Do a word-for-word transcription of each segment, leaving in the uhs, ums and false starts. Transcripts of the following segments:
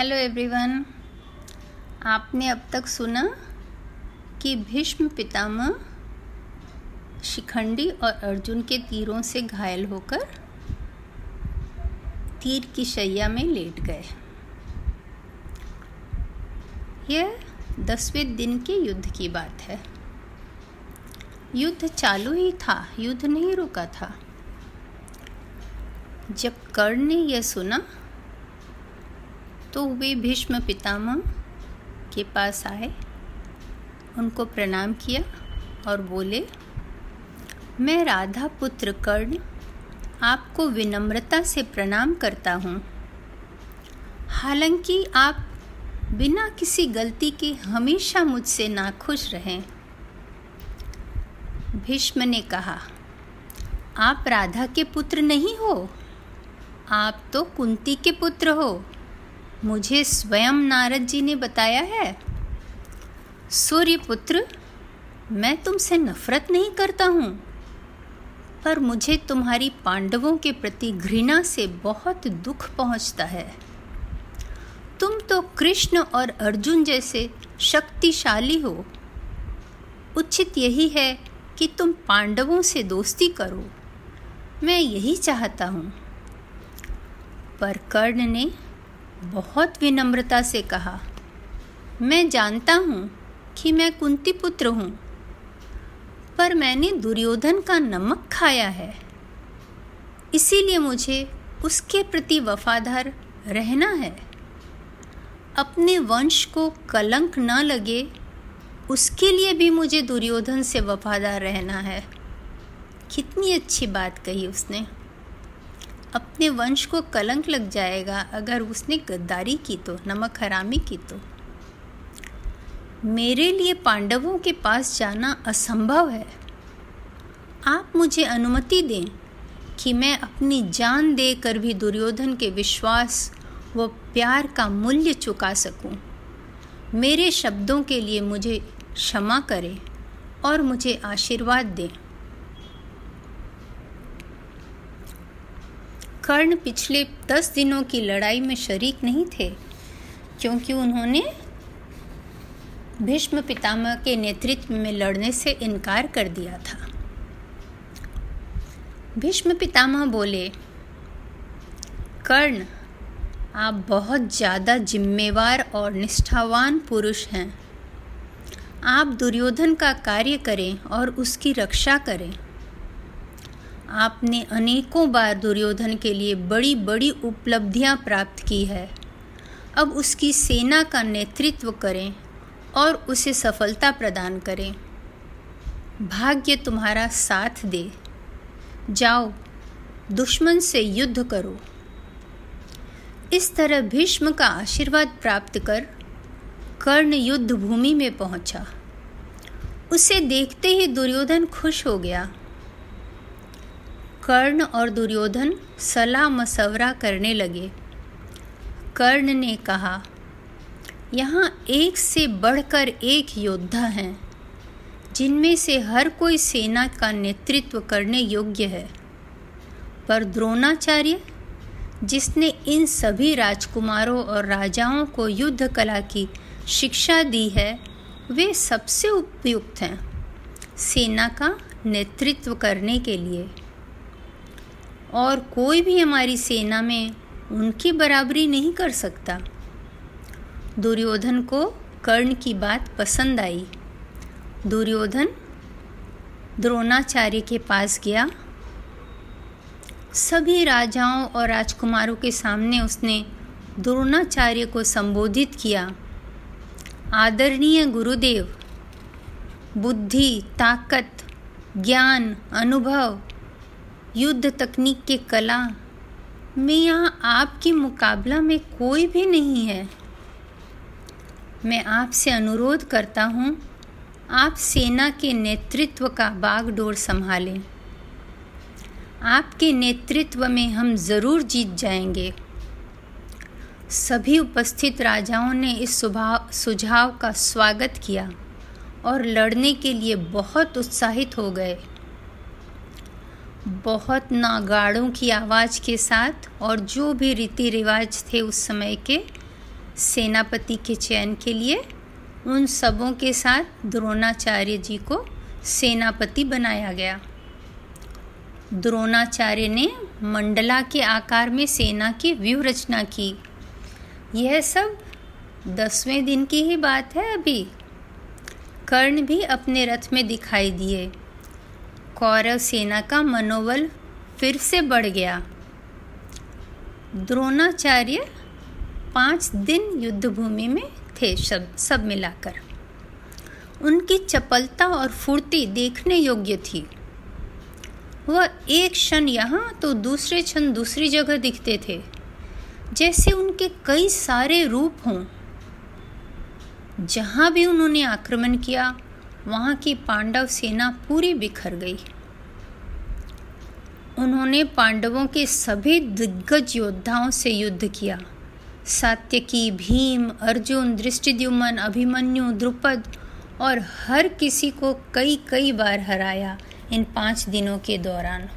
Hello everyone, आपने अब तक सुना कि भीष्म पितामह शिखंडी और अर्जुन के तीरों से घायल होकर तीर की शैया में लेट गए। यह दसवें दिन के युद्ध की बात है। युद्ध चालू ही था, युद्ध नहीं रुका था। जब कर्ण ने यह सुना तो वे भीष्म पितामह के पास आए, उनको प्रणाम किया और बोले, मैं राधा पुत्र कर्ण आपको विनम्रता से प्रणाम करता हूँ। हालांकि आप बिना किसी गलती के हमेशा मुझसे नाखुश रहें। भीष्म ने कहा, आप राधा के पुत्र नहीं हो, आप तो कुंती के पुत्र हो। मुझे स्वयं नारद जी ने बताया है। सूर्यपुत्र, मैं तुमसे नफरत नहीं करता हूँ, पर मुझे तुम्हारी पांडवों के प्रति घृणा से बहुत दुख पहुँचता है। तुम तो कृष्ण और अर्जुन जैसे शक्तिशाली हो। उचित यही है कि तुम पांडवों से दोस्ती करो, मैं यही चाहता हूँ। पर कर्ण ने बहुत विनम्रता से कहा, मैं जानता हूँ कि मैं कुंती पुत्र हूँ, पर मैंने दुर्योधन का नमक खाया है, इसीलिए मुझे उसके प्रति वफादार रहना है। अपने वंश को कलंक न लगे, उसके लिए भी मुझे दुर्योधन से वफादार रहना है। कितनी अच्छी बात कही उसने। अपने वंश को कलंक लग जाएगा अगर उसने गद्दारी की तो, नमक हरामी की तो। मेरे लिए पांडवों के पास जाना असंभव है। आप मुझे अनुमति दें कि मैं अपनी जान देकर भी दुर्योधन के विश्वास व प्यार का मूल्य चुका सकूं। मेरे शब्दों के लिए मुझे क्षमा करें और मुझे आशीर्वाद दें। कर्ण पिछले दस दिनों की लड़ाई में शरीक नहीं थे, क्योंकि उन्होंने भीष्म पितामह के नेतृत्व में लड़ने से इनकार कर दिया था। भीष्म पितामह बोले, कर्ण, आप बहुत ज़्यादा जिम्मेवार और निष्ठावान पुरुष हैं। आप दुर्योधन का कार्य करें और उसकी रक्षा करें। आपने अनेकों बार दुर्योधन के लिए बड़ी बड़ी उपलब्धियां प्राप्त की है। अब उसकी सेना का नेतृत्व करें और उसे सफलता प्रदान करें। भाग्य तुम्हारा साथ दे। जाओ, दुश्मन से युद्ध करो। इस तरह भीष्म का आशीर्वाद प्राप्त कर कर्ण युद्ध भूमि में पहुंचा। उसे देखते ही दुर्योधन खुश हो गया। कर्ण और दुर्योधन सलाह मशवरा करने लगे। कर्ण ने कहा, यहाँ एक से बढ़कर एक योद्धा हैं, जिनमें से हर कोई सेना का नेतृत्व करने योग्य है, पर द्रोणाचार्य, जिसने इन सभी राजकुमारों और राजाओं को युद्ध कला की शिक्षा दी है, वे सबसे उपयुक्त हैं सेना का नेतृत्व करने के लिए। और कोई भी हमारी सेना में उनकी बराबरी नहीं कर सकता। दुर्योधन को कर्ण की बात पसंद आई। दुर्योधन द्रोणाचार्य के पास गया। सभी राजाओं और राजकुमारों के सामने उसने द्रोणाचार्य को संबोधित किया। आदरणीय गुरुदेव, बुद्धि, ताकत, ज्ञान, अनुभव, युद्ध तकनीक के कला में यहाँ आपके मुकाबला में कोई भी नहीं है। मैं आपसे अनुरोध करता हूँ, आप सेना के नेतृत्व का बागडोर संभालें। आपके नेतृत्व में हम ज़रूर जीत जाएंगे। सभी उपस्थित राजाओं ने इस सुझाव का स्वागत किया और लड़ने के लिए बहुत उत्साहित हो गए। बहुत नागाड़ों की आवाज़ के साथ और जो भी रीति रिवाज थे उस समय के, सेनापति के चयन के लिए उन सबों के साथ द्रोणाचार्य जी को सेनापति बनाया गया। द्रोणाचार्य ने मंडला के आकार में सेना की व्यूहरचना की। यह सब दसवें दिन की ही बात है। अभी कर्ण भी अपने रथ में दिखाई दिए। कौरव सेना का मनोबल फिर से बढ़ गया। द्रोणाचार्य पाँच दिन युद्धभूमि में थे। सब सब मिलाकर उनकी चपलता और फुर्ती देखने योग्य थी। वह एक क्षण यहाँ तो दूसरे क्षण दूसरी जगह दिखते थे, जैसे उनके कई सारे रूप हों। जहाँ भी उन्होंने आक्रमण किया वहाँ की पांडव सेना पूरी बिखर गई। उन्होंने पांडवों के सभी दिग्गज योद्धाओं से युद्ध किया। सात्यकी, भीम, अर्जुन, दृष्टिद्युमन, अभिमन्यु, द्रुपद और हर किसी को कई कई बार हराया। इन पाँच दिनों के दौरान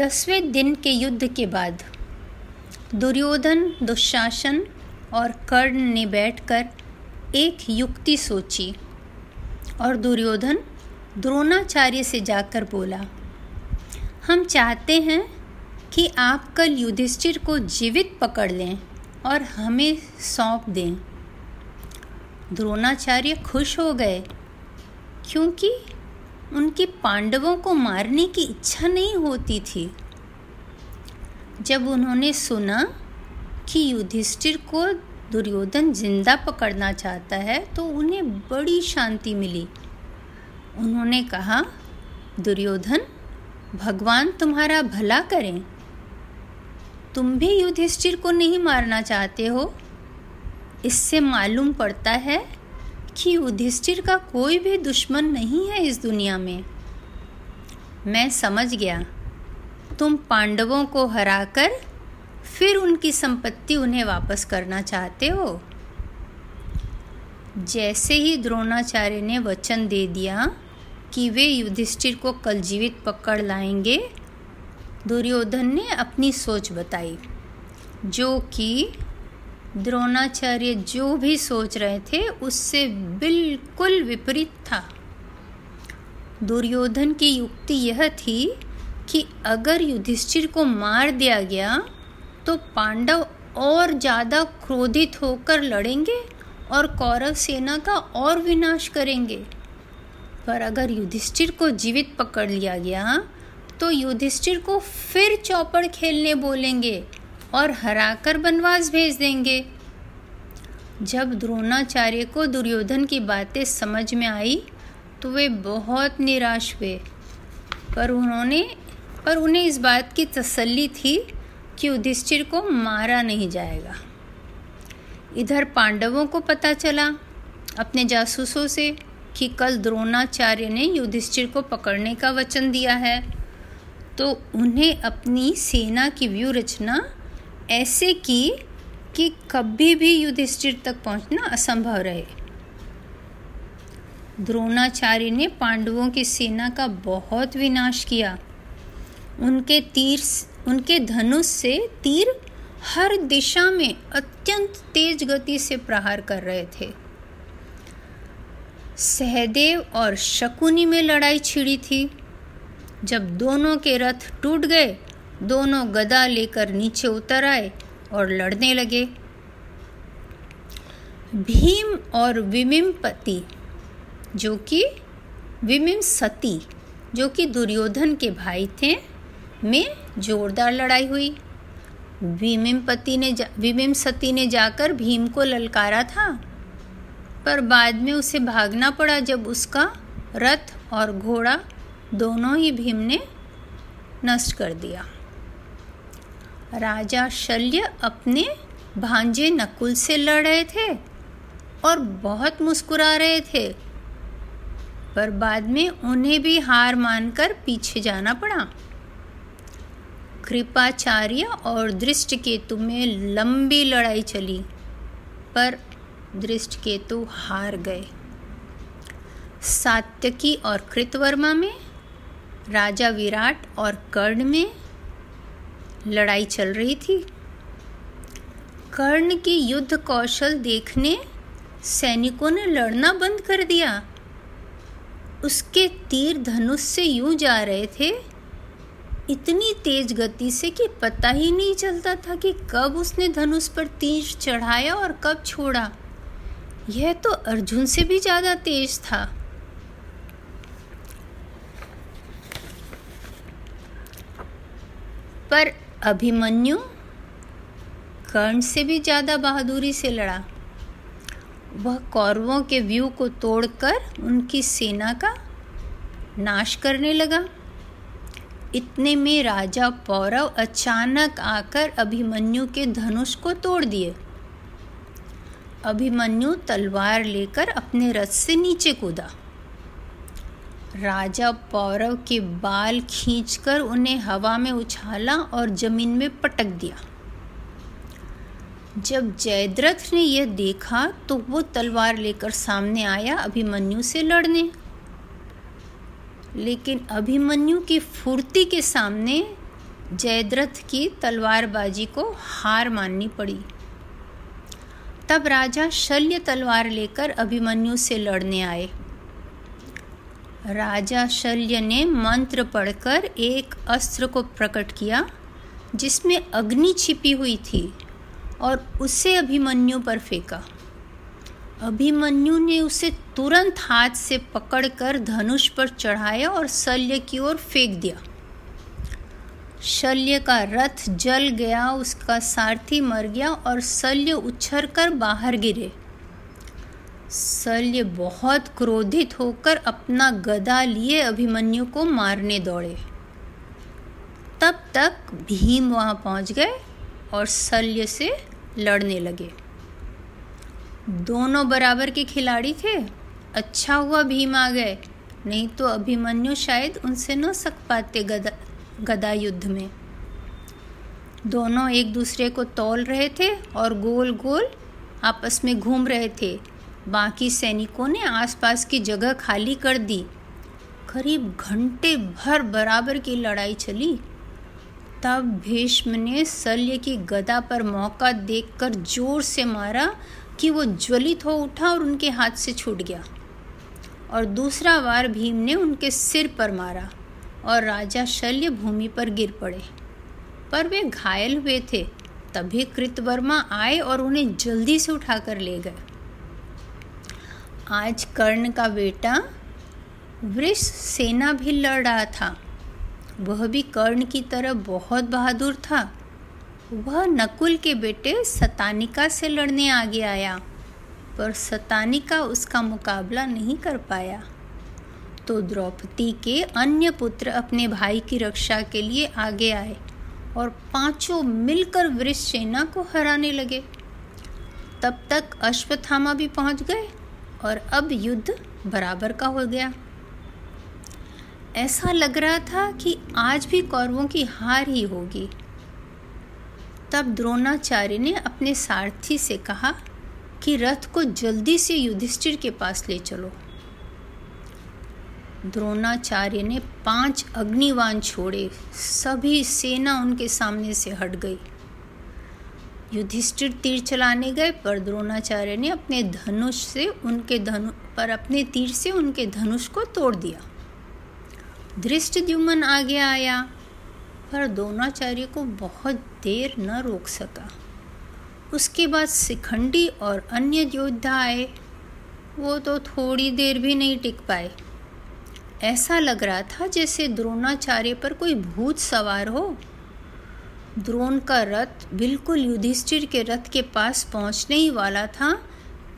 दसवें दिन के युद्ध के बाद दुर्योधन, दुशासन और कर्ण ने बैठकर एक युक्ति सोची और दुर्योधन द्रोणाचार्य से जाकर बोला, हम चाहते हैं कि आप कल युधिष्ठिर को जीवित पकड़ लें और हमें सौंप दें। द्रोणाचार्य खुश हो गए क्योंकि उनकी पांडवों को मारने की इच्छा नहीं होती थी। जब उन्होंने सुना कि युधिष्ठिर को दुर्योधन जिंदा पकड़ना चाहता है तो उन्हें बड़ी शांति मिली। उन्होंने कहा, दुर्योधन, भगवान तुम्हारा भला करें। तुम भी युधिष्ठिर को नहीं मारना चाहते हो। इससे मालूम पड़ता है कि युधिष्ठिर का कोई भी दुश्मन नहीं है इस दुनिया में। मैं समझ गया, तुम पांडवों को हराकर फिर उनकी संपत्ति उन्हें वापस करना चाहते हो। जैसे ही द्रोणाचार्य ने वचन दे दिया कि वे युधिष्ठिर को कल जीवित पकड़ लाएंगे, दुर्योधन ने अपनी सोच बताई, जो कि द्रोणाचार्य जो भी सोच रहे थे उससे बिल्कुल विपरीत था। दुर्योधन की युक्ति यह थी कि अगर युधिष्ठिर को मार दिया गया तो पांडव और ज़्यादा क्रोधित होकर लड़ेंगे और कौरव सेना का और विनाश करेंगे। पर अगर युधिष्ठिर को जीवित पकड़ लिया गया तो युधिष्ठिर को फिर चौपड़ खेलने बोलेंगे और हराकर बनवास भेज देंगे। जब द्रोणाचार्य को दुर्योधन की बातें समझ में आई तो वे बहुत निराश हुए, पर उन्होंने पर उन्हें इस बात की तसल्ली थी कि युधिष्ठिर को मारा नहीं जाएगा। इधर पांडवों को पता चला अपने जासूसों से कि कल द्रोणाचार्य ने युधिष्ठिर को पकड़ने का वचन दिया है, तो उन्हें अपनी सेना की व्यूहरचना ऐसे की कि कभी भी युधिष्ठिर तक पहुंचना असंभव रहे। द्रोणाचार्य ने पांडवों की सेना का बहुत विनाश किया। उनके तीर उनके धनुष से तीर हर दिशा में अत्यंत तेज गति से प्रहार कर रहे थे। सहदेव और शकुनि में लड़ाई छिड़ी थी। जब दोनों के रथ टूट गए, दोनों गदा लेकर नीचे उतर आए और लड़ने लगे। भीम और विमिंपति जो कि विमिंसती जो कि दुर्योधन के भाई थे में जोरदार लड़ाई हुई। विमिंपति ने विमिंसती ने जाकर भीम को ललकारा था, पर बाद में उसे भागना पड़ा जब उसका रथ और घोड़ा दोनों ही भीम ने नष्ट कर दिया। राजा शल्य अपने भांजे नकुल से लड़ रहे थे और बहुत मुस्कुरा रहे थे, पर बाद में उन्हें भी हार मानकर पीछे जाना पड़ा। कृपाचार्य और दृष्टकेतु में लंबी लड़ाई चली, पर दृष्टकेतु हार गए। सात्यकी और कृतवर्मा में राजा विराट और कर्ण में लड़ाई चल रही थी। कर्ण के युद्ध कौशल देखने सैनिकों ने लड़ना बंद कर दिया। उसके तीर धनुष से यूं जा रहे थे इतनी तेज गति से कि पता ही नहीं चलता था कि कब उसने धनुष पर तीर चढ़ाया और कब छोड़ा। यह तो अर्जुन से भी ज़्यादा तेज था। पर अभिमन्यु कर्ण से भी ज़्यादा बहादुरी से लड़ा। वह कौरवों के व्यूह को तोड़कर उनकी सेना का नाश करने लगा। इतने में राजा पौरव अचानक आकर अभिमन्यु के धनुष को तोड़ दिए। अभिमन्यु तलवार लेकर अपने रथ से नीचे कूदा। राजा पौरव के बाल खींचकर उन्हें हवा में उछाला और जमीन में पटक दिया। जब जयद्रथ ने यह देखा तो वो तलवार लेकर सामने आया अभिमन्यु से लड़ने, लेकिन अभिमन्यु की फुर्ती के सामने जयद्रथ की तलवारबाजी को हार माननी पड़ी। तब राजा शल्य तलवार लेकर अभिमन्यु से लड़ने आए। राजा शल्य ने मंत्र पढ़कर एक अस्त्र को प्रकट किया जिसमें अग्नि छिपी हुई थी और उसे अभिमन्यु पर फेंका। अभिमन्यु ने उसे तुरंत हाथ से पकड़कर धनुष पर चढ़ाया और शल्य की ओर फेंक दिया। शल्य का रथ जल गया, उसका सारथी मर गया और शल्य उछलकर बाहर गिरे। शल्य बहुत क्रोधित होकर अपना गदा लिए अभिमन्यु को मारने दौड़े। तब तक भीम वहां पहुंच गए और शल्य से लड़ने लगे। दोनों बराबर के खिलाड़ी थे। अच्छा हुआ भीम आ गए, नहीं तो अभिमन्यु शायद उनसे न सक पाते गदा गदा युद्ध में। दोनों एक दूसरे को तौल रहे थे और गोल गोल आपस में घूम रहे थे। बाकी सैनिकों ने आसपास की जगह खाली कर दी। करीब घंटे भर बराबर की लड़ाई चली। तब भीष्म ने शल्य की गदा पर मौका देखकर जोर से मारा कि वो ज्वलित हो उठा और उनके हाथ से छूट गया। और दूसरा वार भीम ने उनके सिर पर मारा और राजा शल्य भूमि पर गिर पड़े, पर वे घायल हुए थे। तभी कृतवर्मा आए और उन्हें जल्दी से उठाकर ले गए। आज कर्ण का बेटा वृष सेना भी लड़ रहा था। वह भी कर्ण की तरह बहुत बहादुर था। वह नकुल के बेटे सतानिका से लड़ने आगे आया, पर सतानिका उसका मुकाबला नहीं कर पाया। तो द्रौपदी के अन्य पुत्र अपने भाई की रक्षा के लिए आगे आए और पांचों मिलकर वृष सेना को हराने लगे। तब तक अश्वथामा भी पहुंच गए और अब युद्ध बराबर का हो गया। ऐसा लग रहा था कि आज भी कौरवों की हार ही होगी। तब द्रोणाचार्य ने अपने सारथी से कहा कि रथ को जल्दी से युधिष्ठिर के पास ले चलो। द्रोणाचार्य ने पांच अग्निवान छोड़े। सभी सेना उनके सामने से हट गई। युधिष्ठिर तीर चलाने गए, पर द्रोणाचार्य ने अपने धनुष से उनके धनु पर अपने तीर से उनके धनुष को तोड़ दिया। दृष्टिद्युमन आगे आया, पर द्रोणाचार्य को बहुत देर न रोक सका। उसके बाद शिखंडी और अन्य योद्धा आए। वो तो थोड़ी देर भी नहीं टिक पाए। ऐसा लग रहा था जैसे द्रोणाचार्य पर कोई भूत सवार हो। द्रोण का रथ बिल्कुल युधिष्ठिर के रथ के पास पहुंचने ही वाला था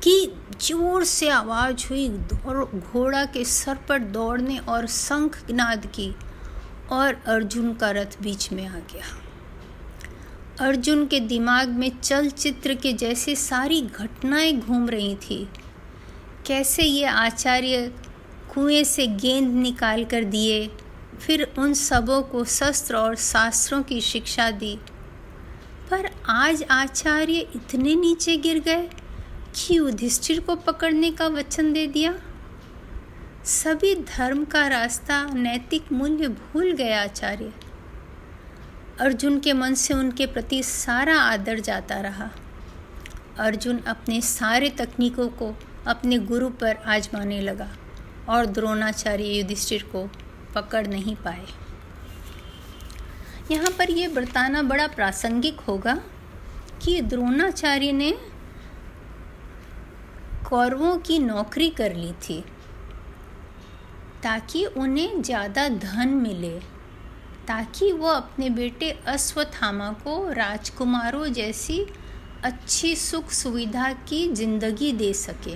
कि जोर से आवाज हुई और घोड़ा के सर पर दौड़ने और शंख नाद की, और अर्जुन का रथ बीच में आ गया। अर्जुन के दिमाग में चलचित्र के जैसे सारी घटनाएं घूम रही थी। कैसे ये आचार्य कुएं से गेंद निकाल कर दिए, फिर उन सबों को शस्त्र और शास्त्रों की शिक्षा दी, पर आज आचार्य इतने नीचे गिर गए कि युधिष्ठिर को पकड़ने का वचन दे दिया। सभी धर्म का रास्ता, नैतिक मूल्य भूल गया आचार्य। अर्जुन के मन से उनके प्रति सारा आदर जाता रहा। अर्जुन अपने सारे तकनीकों को अपने गुरु पर आजमाने लगा और द्रोणाचार्य युधिष्ठिर को पकड़ नहीं पाए। यहाँ पर यह बताना बड़ा प्रासंगिक होगा कि द्रोणाचार्य ने कौरवों की नौकरी कर ली थी ताकि उन्हें ज़्यादा धन मिले, ताकि वो अपने बेटे अश्वथामा को राजकुमारों जैसी अच्छी सुख सुविधा की जिंदगी दे सके।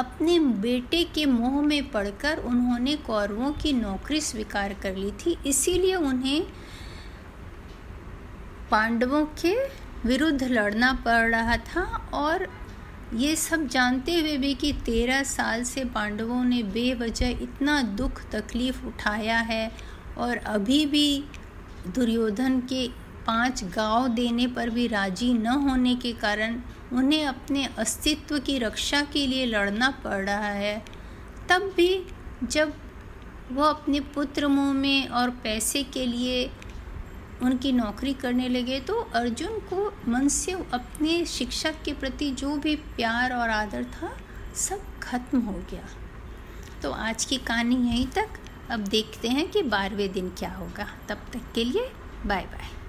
अपने बेटे के मोह में पड़कर उन्होंने कौरवों की नौकरी स्वीकार कर ली थी, इसीलिए उन्हें पांडवों के विरुद्ध लड़ना पड़ रहा था। और ये सब जानते हुए भी कि तेरह साल से पांडवों ने बेवजह इतना दुख तकलीफ उठाया है और अभी भी दुर्योधन के पांच गांव देने पर भी राजी न होने के कारण उन्हें अपने अस्तित्व की रक्षा के लिए लड़ना पड़ रहा है। तब भी जब वो अपने पुत्र मोह में और पैसे के लिए उनकी नौकरी करने लगे तो अर्जुन को मन से अपने शिक्षक के प्रति जो भी प्यार और आदर था सब खत्म हो गया। तो आज की कहानी यहीं तक। अब देखते हैं कि बारहवें दिन क्या होगा। तब तक के लिए बाय बाय।